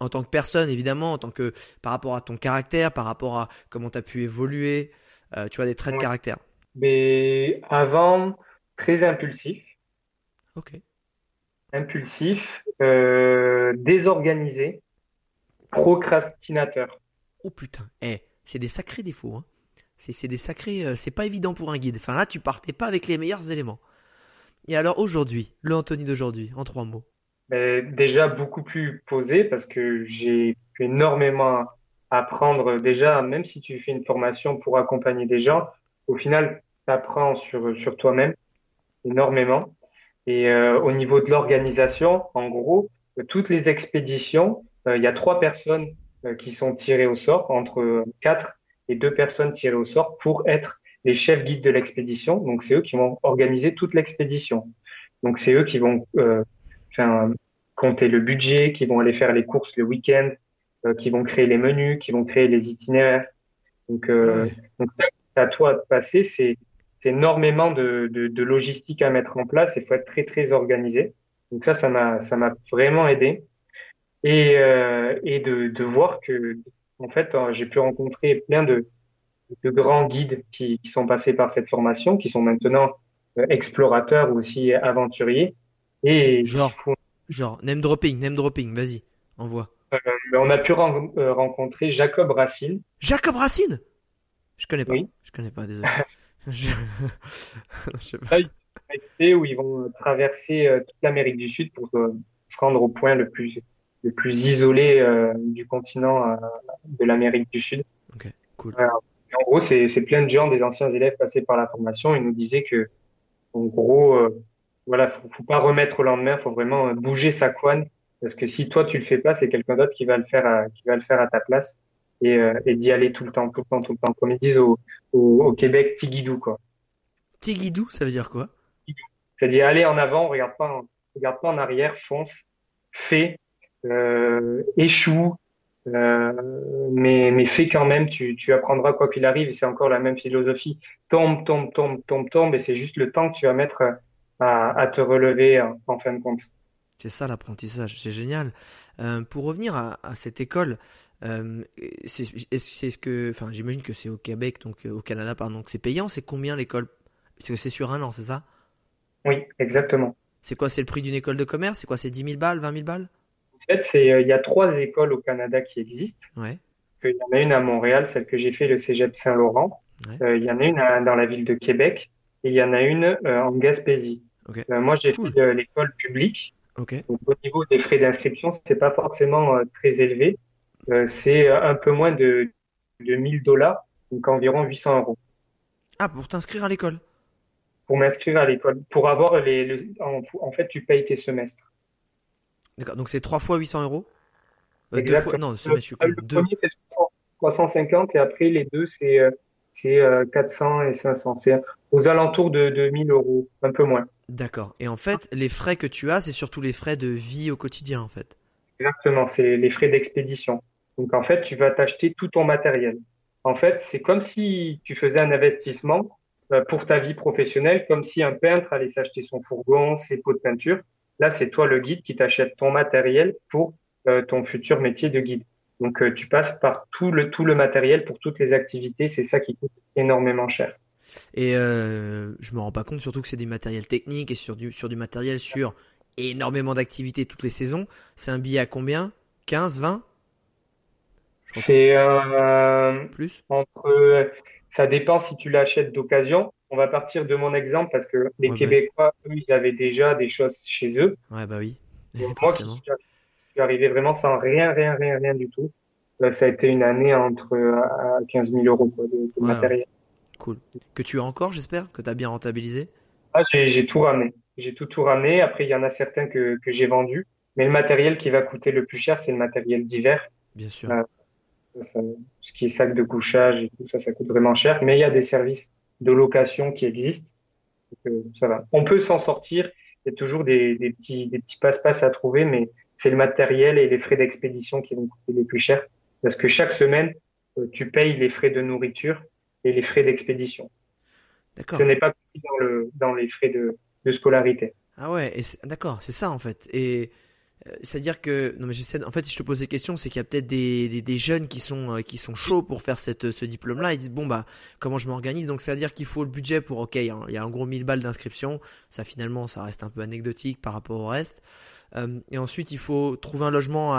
en tant que personne évidemment, en tant que par rapport à ton caractère, par rapport à comment t'as pu évoluer, tu vois des traits de caractère. Mais avant, très impulsif. Ok. Impulsif, désorganisé, procrastinateur. Oh putain, c'est des sacrés défauts. Hein. C'est des sacrés, c'est pas évident pour un guide. Enfin là, tu partais pas avec les meilleurs éléments. Et alors aujourd'hui, le Anthony d'aujourd'hui, en 3 mots. Déjà beaucoup plus posé parce que j'ai énormément à apprendre. Déjà, même si tu fais une formation pour accompagner des gens, au final, t'apprends sur toi-même énormément. Et au niveau de l'organisation, en gros, toutes les expéditions, il y a 3 personnes qui sont tirées au sort, entre 4 et 2 personnes tirées au sort pour être les chefs guides de l'expédition. Donc, c'est eux qui vont organiser toute l'expédition. Donc, c'est eux qui vont compter le budget, qui vont aller faire les courses le week-end, qui vont créer les menus, qui vont créer les itinéraires. Donc c'est à toi de passer, c'est énormément de logistique à mettre en place. Il faut être très, très organisé. Donc ça m'a vraiment aidé. Et de voir que, en fait, j'ai pu rencontrer plein de grands guides qui sont passés par cette formation, qui sont maintenant explorateurs ou aussi aventuriers. Et genre, name dropping, vas-y, envoie. On a pu rencontrer Jacob Racine. Jacob Racine? Je connais pas. Oui. Je connais pas, désolé. Je sais pas. Où ils vont traverser toute l'Amérique du Sud pour se rendre au point le plus isolé du continent de l'Amérique du Sud. Ok, cool. En gros, c'est plein de gens, des anciens élèves passés par la formation. Ils nous disaient que, en gros, faut pas remettre au lendemain, faut vraiment bouger sa couenne parce que si toi tu le fais pas, c'est quelqu'un d'autre qui va le faire, à ta place. Et d'y aller tout le temps, comme ils disent au Québec, tiguidou, quoi. Tiguidou, ça veut dire quoi? C'est-à-dire aller en avant, regarde pas en arrière, fonce, fais, échoue, mais fais quand même, tu apprendras quoi qu'il arrive, et c'est encore la même philosophie. Tombe, et c'est juste le temps que tu vas mettre à te relever en fin de compte. C'est ça l'apprentissage, c'est génial. Pour revenir à cette école, c'est ce que, enfin, j'imagine que c'est au Québec, donc au Canada, pardon, que c'est payant. C'est combien l'école? Parce que c'est sur 1 an, c'est ça? Oui, exactement. C'est quoi? C'est le prix d'une école de commerce? C'est quoi? C'est 10 000 balles, 20 000 balles? En fait, il y a 3 écoles au Canada qui existent. Ouais. Il y en a une à Montréal, celle que j'ai fait, le cégep Saint-Laurent. Ouais. Il y en a une dans la ville de Québec. et il y en a une en Gaspésie. Okay. Moi, j'ai fait l'école publique. Okay. Donc, au niveau des frais d'inscription, c'est pas forcément très élevé. C'est un peu moins de $1,000, donc environ 800 euros. Ah, pour t'inscrire à l'école? Pour m'inscrire à l'école. Pour avoir en fait, tu payes tes semestres. D'accord. Donc, c'est 3 fois 800 euros? Exactement. 2 fois... Non, semestre, je suis comme deux. Le premier, c'est 350 et après, les deux, c'est 400 et 500. C'est aux alentours de 1 000 euros, un peu moins. D'accord. Et en fait, les frais que tu as, c'est surtout les frais de vie au quotidien, en fait. Exactement. C'est les frais d'expédition. Donc, en fait, tu vas t'acheter tout ton matériel. En fait, c'est comme si tu faisais un investissement pour ta vie professionnelle, comme si un peintre allait s'acheter son fourgon, ses pots de peinture. Là, c'est toi, le guide, qui t'achète ton matériel pour ton futur métier de guide. Donc, tu passes par tout le matériel pour toutes les activités. C'est ça qui coûte énormément cher. Et je me rends pas compte, surtout que c'est des matériels techniques et sur du matériel sur énormément d'activités toutes les saisons. C'est un billet à combien? 15, 20? C'est plus entre. Ça dépend si tu l'achètes d'occasion. On va partir de mon exemple parce que les Québécois, eux, ils avaient déjà des choses chez eux. Ouais, bah oui. Donc, moi, je suis arrivé vraiment sans rien du tout. Là, ça a été une année entre 15 000 euros quoi, de matériel. Cool. Que tu as encore, j'espère, que tu as bien rentabilisé. Ah, j'ai tout ramené. J'ai tout ramené. Après, il y en a certains que j'ai vendus. Mais le matériel qui va coûter le plus cher, c'est le matériel d'hiver. Bien sûr. Ce qui est sac de couchage et tout ça, ça coûte vraiment cher. Mais il y a des services de location qui existent. Donc, ça va. On peut s'en sortir. Il y a toujours des petits passe-passe à trouver, mais c'est le matériel et les frais d'expédition qui vont coûter les plus chers. Parce que chaque semaine, tu payes les frais de nourriture et les frais d'expédition. D'accord. Ce n'est pas pris dans les frais de scolarité. Ah ouais, d'accord, c'est ça en fait. Et c'est-à-dire que non mais j'essaie en fait si je te pose des questions, c'est qu'il y a peut-être des jeunes qui sont chauds pour faire ce diplôme-là, ils disent bon bah comment je m'organise? Donc c'est-à-dire qu'il faut le budget pour il y a en gros 1000 balles d'inscription, ça finalement ça reste un peu anecdotique par rapport au reste. Et ensuite, il faut trouver un logement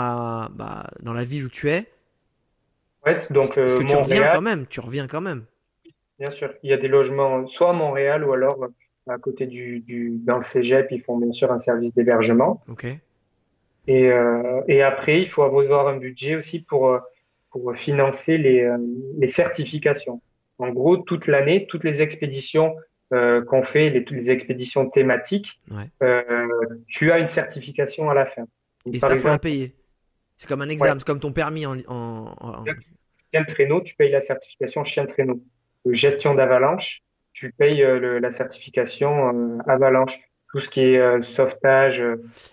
dans la ville où tu es. Ouais, donc parce que Montréal, tu reviens quand même. Bien sûr, il y a des logements soit à Montréal ou alors à côté dans le cégep, ils font bien sûr un service d'hébergement. OK. Et après, il faut avoir un budget aussi pour financer les certifications. En gros, toute l'année, toutes les expéditions qu'on fait, toutes les expéditions thématiques, tu as une certification à la fin. Donc, et ça, exemple, faut la payer. C'est comme un examen, c'est comme ton permis. Chien de traîneau, tu payes la certification chien de traîneau. Gestion d'avalanche, tu payes la certification avalanche. Tout ce qui est sauvetage.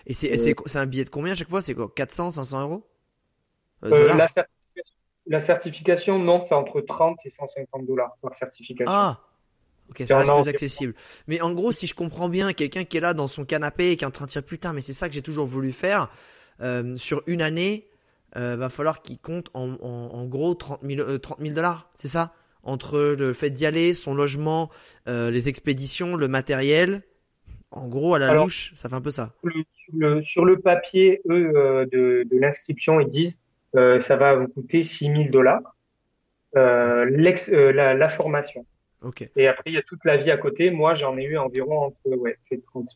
Et c'est un billet de combien à chaque fois? C'est quoi, 400, 500 euros la certification, non, c'est entre 30 et 150 $, par certification. Ah, ok, ça reste plus accessible. Mais en gros, si je comprends bien, quelqu'un qui est là dans son canapé et qui est en train de dire putain, mais c'est ça que j'ai toujours voulu faire, sur une année, va falloir qu'il compte en gros 30 000 $, c'est ça? Entre le fait d'y aller, son logement, les expéditions, le matériel. En gros, à la louche, ça fait un peu ça. Sur le papier, eux, de l'inscription, ils disent ça va vous coûter 6 000 $, la formation. Okay. Et après, il y a toute la vie à côté. Moi, j'en ai eu environ entre c'est 30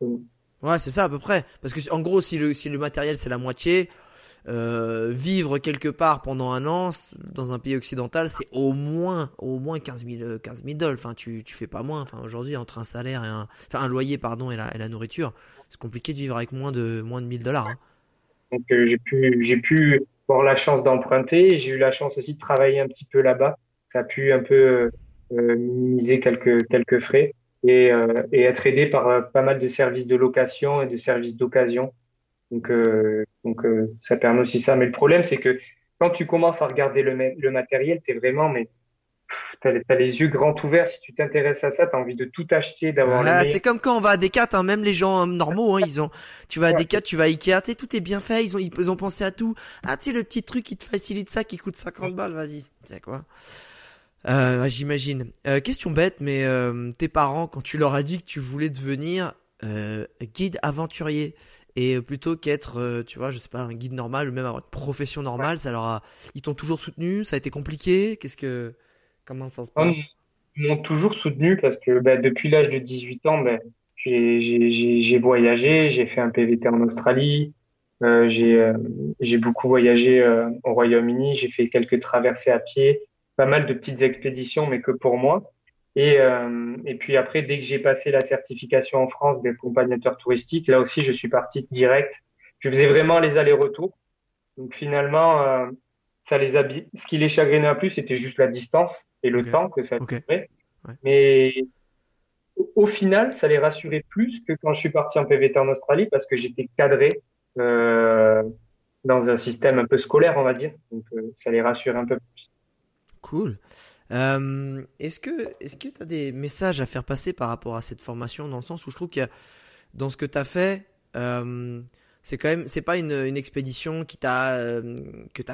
000. Ouais, c'est ça à peu près. Parce que en gros, si le matériel, c'est la moitié, vivre quelque part pendant un an dans un pays occidental, c'est au moins 15 000 $. Enfin, tu fais pas moins. Enfin, aujourd'hui, entre un salaire et un loyer, pardon, et la nourriture, c'est compliqué de vivre avec moins de 1 000 $. Hein. Donc, j'ai pu avoir la chance d'emprunter. J'ai eu la chance aussi de travailler un petit peu là-bas. Ça a pu un peu minimiser quelques frais et être aidé par pas mal de services de location et de services d'occasion. Donc, ça permet aussi ça. Mais le problème, c'est que quand tu commences à regarder le matériel, t'es vraiment, t'as les yeux grands ouverts. Si tu t'intéresses à ça, t'as envie de tout acheter, d'avoir. Voilà, c'est comme quand on va à Decat, hein, même les gens normaux, hein, tu vas à Decat, tu vas à Ikea, tout est bien fait, ils ont pensé à tout. Ah, tu sais, le petit truc qui te facilite ça, qui coûte 50 balles, vas-y. C'est quoi? J'imagine. Question bête, mais, tes parents, quand tu leur as dit que tu voulais devenir, guide aventurier, et plutôt qu'être, tu vois, je sais pas, un guide normal ou même avoir une profession normale, ils t'ont toujours soutenu, ça a été compliqué, comment ça se passe? Ils m'ont toujours soutenu parce que depuis l'âge de 18 ans, j'ai voyagé, j'ai fait un PVT en Australie, j'ai beaucoup voyagé au Royaume-Uni, j'ai fait quelques traversées à pied, pas mal de petites expéditions, mais que pour moi. Et puis après, dès que j'ai passé la certification en France d'accompagnateur touristique, là aussi, je suis parti direct. Je faisais vraiment les allers-retours. Donc finalement, ce qui les chagrinait le plus, c'était juste la distance et le temps que ça durait. Ouais. Mais au final, ça les rassurait plus que quand je suis parti en PVT en Australie parce que j'étais cadré dans un système un peu scolaire, on va dire. Donc ça les rassurait un peu plus. Cool. Est-ce que tu as des messages à faire passer par rapport à cette formation, dans le sens où je trouve qu'il y a, dans ce que tu as fait, c'est quand même, c'est pas une expédition que tu as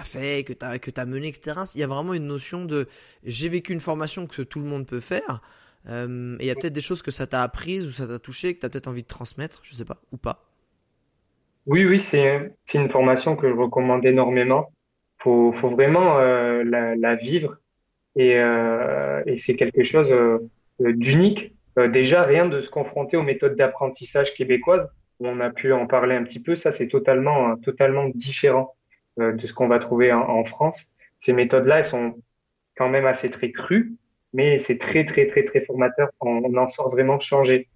fait, que tu as mené, etc. Il y a vraiment une notion de j'ai vécu une formation que tout le monde peut faire, et il y a peut-être des choses que ça t'a apprises ou ça t'a touché, que tu as peut-être envie de transmettre, je sais pas, ou pas. Oui, c'est une formation que je recommande énormément. Faut vraiment la vivre. Et c'est quelque chose d'unique. Déjà, rien de se confronter aux méthodes d'apprentissage québécoises. On a pu en parler un petit peu. Ça, c'est totalement différent de ce qu'on va trouver en France. Ces méthodes-là, elles sont quand même assez très crues, mais c'est très, très, très, très formateur. On en sort vraiment changé.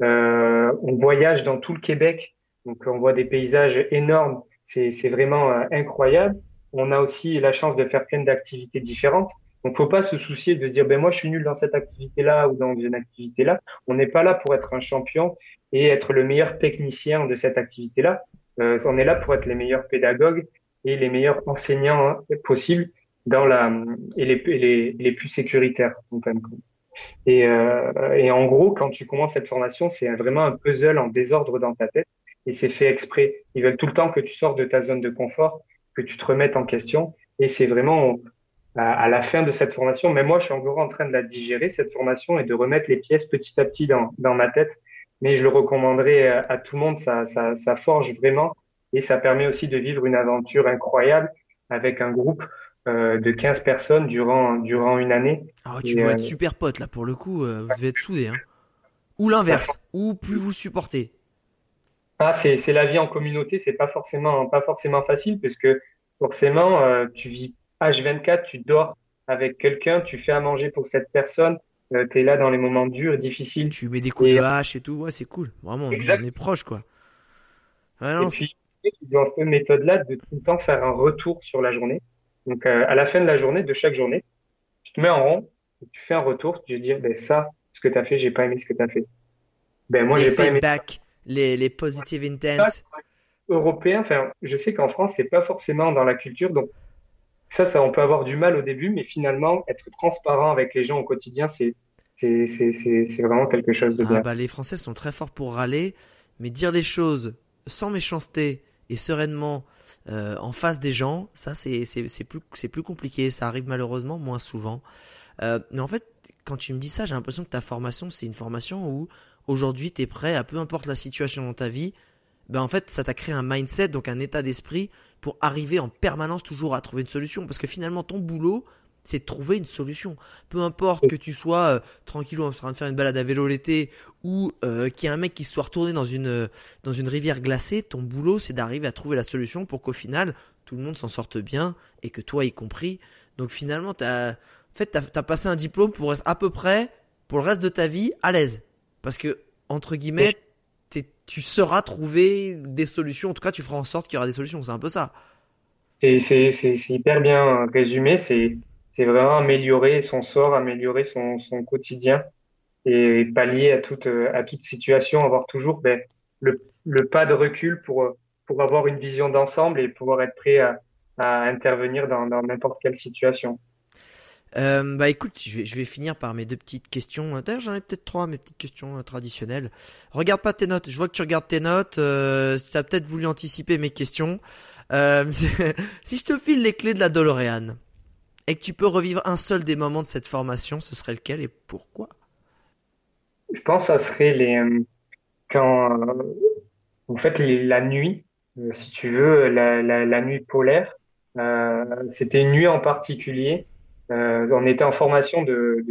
On voyage dans tout le Québec. Donc, on voit des paysages énormes. C'est vraiment incroyable. On a aussi la chance de faire plein d'activités différentes. Donc, faut pas se soucier de dire, moi, je suis nul dans cette activité-là ou dans une activité-là. On n'est pas là pour être un champion et être le meilleur technicien de cette activité-là. On est là pour être les meilleurs pédagogues et les meilleurs enseignants possibles et les plus sécuritaires. Et en gros, quand tu commences cette formation, c'est vraiment un puzzle en désordre dans ta tête et c'est fait exprès. Ils veulent tout le temps que tu sors de ta zone de confort, que tu te remettes en question et c'est vraiment... À la fin de cette formation, mais moi, je suis encore en train de la digérer, cette formation, et de remettre les pièces petit à petit dans ma tête. Mais je le recommanderais à tout le monde. Ça forge vraiment et ça permet aussi de vivre une aventure incroyable avec un groupe de 15 personnes durant une année. Ah, tu dois être super pote, là, pour le coup. Vous devez être soudés. Hein. Ou l'inverse, ou plus vous supportez. Ah, c'est la vie en communauté. C'est pas forcément facile parce que forcément, tu vis H24, tu dors avec quelqu'un, tu fais à manger pour cette personne, t'es là dans les moments durs et difficiles. Tu mets des coups de hache et tout, ouais, c'est cool, vraiment, on est proche, quoi. Ah, non, et puis, dans cette méthode-là, de tout le temps faire un retour sur la journée. Donc, à la fin de la journée, de chaque journée, tu te mets en rond, tu fais un retour, tu dis, ça, ce que t'as fait, j'ai pas aimé ce que t'as fait. Moi, j'ai pas aimé. Les positive intents. Européen, je sais qu'en France, c'est pas forcément dans la culture, donc, ça, on peut avoir du mal au début, mais finalement, être transparent avec les gens au quotidien, c'est vraiment quelque chose de bien. Les Français sont très forts pour râler, mais dire les choses sans méchanceté et sereinement en face des gens, ça, c'est plus compliqué. Ça arrive malheureusement moins souvent. Mais en fait, quand tu me dis ça, j'ai l'impression que ta formation, c'est une formation où aujourd'hui, t'es prêt à peu importe la situation dans ta vie. En fait, ça t'a créé un mindset, donc un état d'esprit pour arriver en permanence toujours à trouver une solution. Parce que finalement, ton boulot, c'est de trouver une solution. Peu importe que tu sois tranquillou en train de faire une balade à vélo l'été ou qu'il y ait un mec qui se soit retourné dans une rivière glacée, ton boulot, c'est d'arriver à trouver la solution pour qu'au final, tout le monde s'en sorte bien et que toi y compris. Donc finalement, t'as passé un diplôme pour être à peu près, pour le reste de ta vie, à l'aise. Parce que, entre guillemets, tu sauras trouver des solutions. En tout cas, tu feras en sorte qu'il y aura des solutions. C'est un peu ça. C'est hyper bien résumé. C'est vraiment améliorer son sort, améliorer son quotidien et pallier à toute situation, avoir toujours le pas de recul pour avoir une vision d'ensemble et pouvoir être prêt à intervenir dans n'importe quelle situation. Écoute, je vais finir par mes deux petites questions. D'ailleurs, j'en ai peut-être trois, mes petites questions traditionnelles. Regarde pas tes notes. Je vois que tu regardes tes notes. T'as peut-être voulu anticiper mes questions. Si je te file les clés de la Doloréane et que tu peux revivre un seul des moments de cette formation, ce serait lequel et pourquoi? Je pense que ça serait la nuit, si tu veux, la nuit polaire. C'était une nuit en particulier. On était en formation de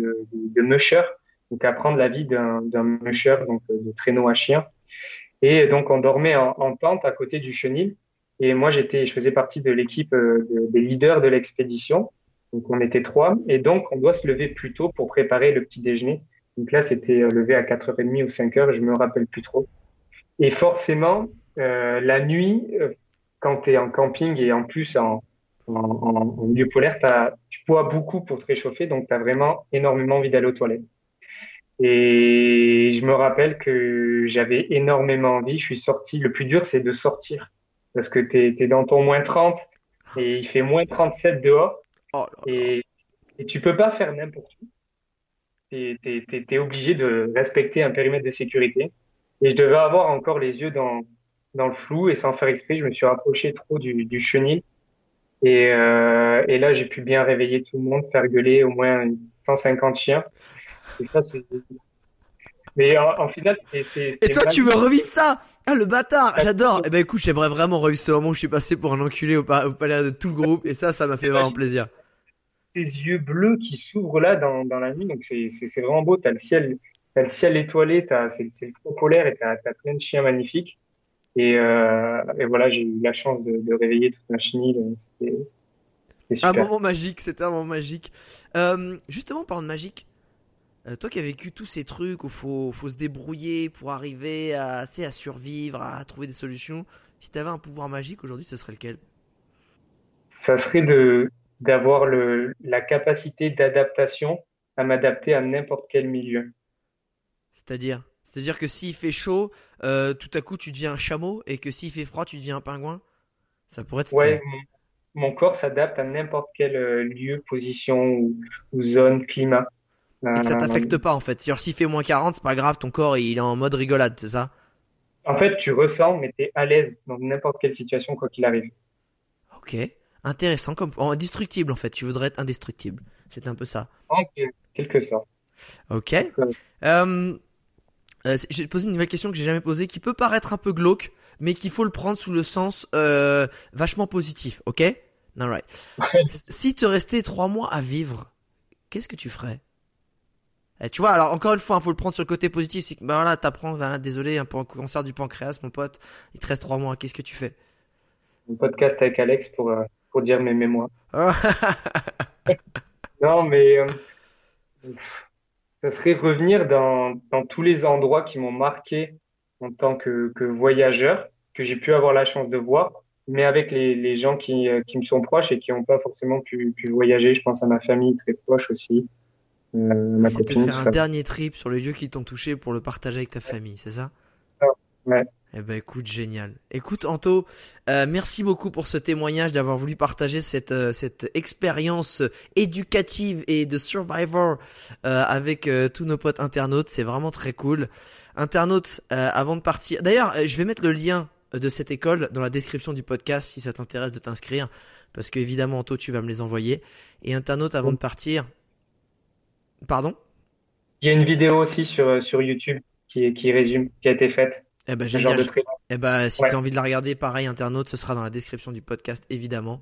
musher, donc apprendre la vie d'un musher, donc de traîneau à chien. Et donc on dormait en tente à côté du chenil. Et moi je faisais partie de l'équipe des leaders de l'expédition. Donc on était 3. Et donc on doit se lever plus tôt pour préparer le petit déjeuner. Donc là c'était levé à 4h30 ou 5h, je me rappelle plus trop. Et forcément la nuit, quand t'es en camping et en plus en milieu polaire, tu bois beaucoup pour te réchauffer, donc t'as vraiment énormément envie d'aller aux toilettes. Et je me rappelle que j'avais énormément envie. Je suis sorti. Le plus dur, c'est de sortir. Parce que t'es dans ton moins 30 et il fait moins 37 dehors. Et tu peux pas faire n'importe où. T'es obligé de respecter un périmètre de sécurité. Et je devais avoir encore les yeux dans le flou, et sans faire exprès, je me suis rapproché trop du chenil. Et là, j'ai pu bien réveiller tout le monde, faire gueuler au moins 150 chiens. Et ça, c'est... Mais en final, c'est... Et toi, tu veux revivre ça? Ah, le bâtard! J'adore! Eh ben, écoute, j'aimerais vraiment revivre ce moment où je suis passé pour un enculé au palais de tout le groupe. Et ça m'a fait vraiment plaisir. Ces yeux bleus qui s'ouvrent là dans la nuit. Donc, c'est vraiment beau. T'as le ciel étoilé. C'est le trop polaire et t'as plein de chiens magnifiques. Et voilà, j'ai eu la chance de réveiller toute ma chenille. C'était super. C'était un moment magique. Justement, parlant de magique, toi qui as vécu tous ces trucs où faut se débrouiller pour arriver à survivre, à trouver des solutions, si tu avais un pouvoir magique aujourd'hui, ce serait lequel? Ça serait d'avoir la capacité d'adaptation, à m'adapter à n'importe quel milieu. C'est-à-dire que s'il fait chaud, tout à coup tu deviens un chameau, et que s'il fait froid, tu deviens un pingouin. Ça pourrait être stylé. Ouais, mon corps s'adapte à n'importe quel lieu, position ou zone, climat. Et que ça t'affecte pas en fait. C'est-à-dire s'il fait moins 40, c'est pas grave, ton corps il est en mode rigolade, c'est ça? En fait, tu ressens, mais t'es à l'aise dans n'importe quelle situation, quoi qu'il arrive. Ok, intéressant. Comme indestructible en fait, tu voudrais être indestructible. C'était un peu ça. En quelque sorte. Ok. J'ai posé une nouvelle question que j'ai jamais posée, qui peut paraître un peu glauque, mais qu'il faut le prendre sous le sens vachement positif, ok? All right. Si te restait 3 mois à vivre, qu'est-ce que tu ferais? Tu vois, alors encore une fois, faut le prendre sur le côté positif, c'est que bah voilà, t'apprends, voilà, désolé, un cancer du pancréas, mon pote, il te reste 3 mois, qu'est-ce que tu fais? Un podcast avec Alex pour dire mes mémoires. Non, mais ça serait revenir dans tous les endroits qui m'ont marqué en tant que voyageur, que j'ai pu avoir la chance de voir, mais avec les gens qui me sont proches et qui n'ont pas forcément pu voyager. Je pense à ma famille très proche aussi. C'est de faire un dernier trip sur les lieux qui t'ont touché pour le partager avec ta famille, c'est ça? Ouais. Eh ben écoute, génial. Écoute Anto, merci beaucoup pour ce témoignage, d'avoir voulu partager cette expérience éducative et de survivor avec tous nos potes internautes. C'est vraiment très cool. Internautes, avant de partir, d'ailleurs, je vais mettre le lien de cette école dans la description du podcast si ça t'intéresse de t'inscrire, parce que évidemment Anto, tu vas me les envoyer. Et internautes, avant de partir, pardon, il y a une vidéo aussi sur YouTube qui résume, qui a été faite. Eh ben, génial. Si t'as envie de la regarder, pareil, internaute, ce sera dans la description du podcast, évidemment.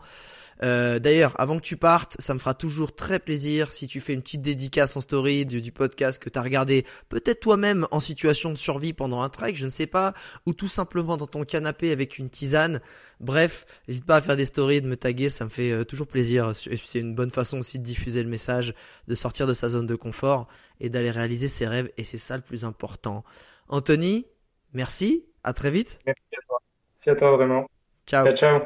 D'ailleurs, avant que tu partes, ça me fera toujours très plaisir si tu fais une petite dédicace en story du podcast que t'as regardé, peut-être toi-même en situation de survie pendant un trek, je ne sais pas, ou tout simplement dans ton canapé avec une tisane. Bref, n'hésite pas à faire des stories, de me taguer, ça me fait toujours plaisir. C'est une bonne façon aussi de diffuser le message, de sortir de sa zone de confort et d'aller réaliser ses rêves, et c'est ça le plus important. Anthony, merci, à très vite. Merci à toi vraiment. Ciao. Ciao.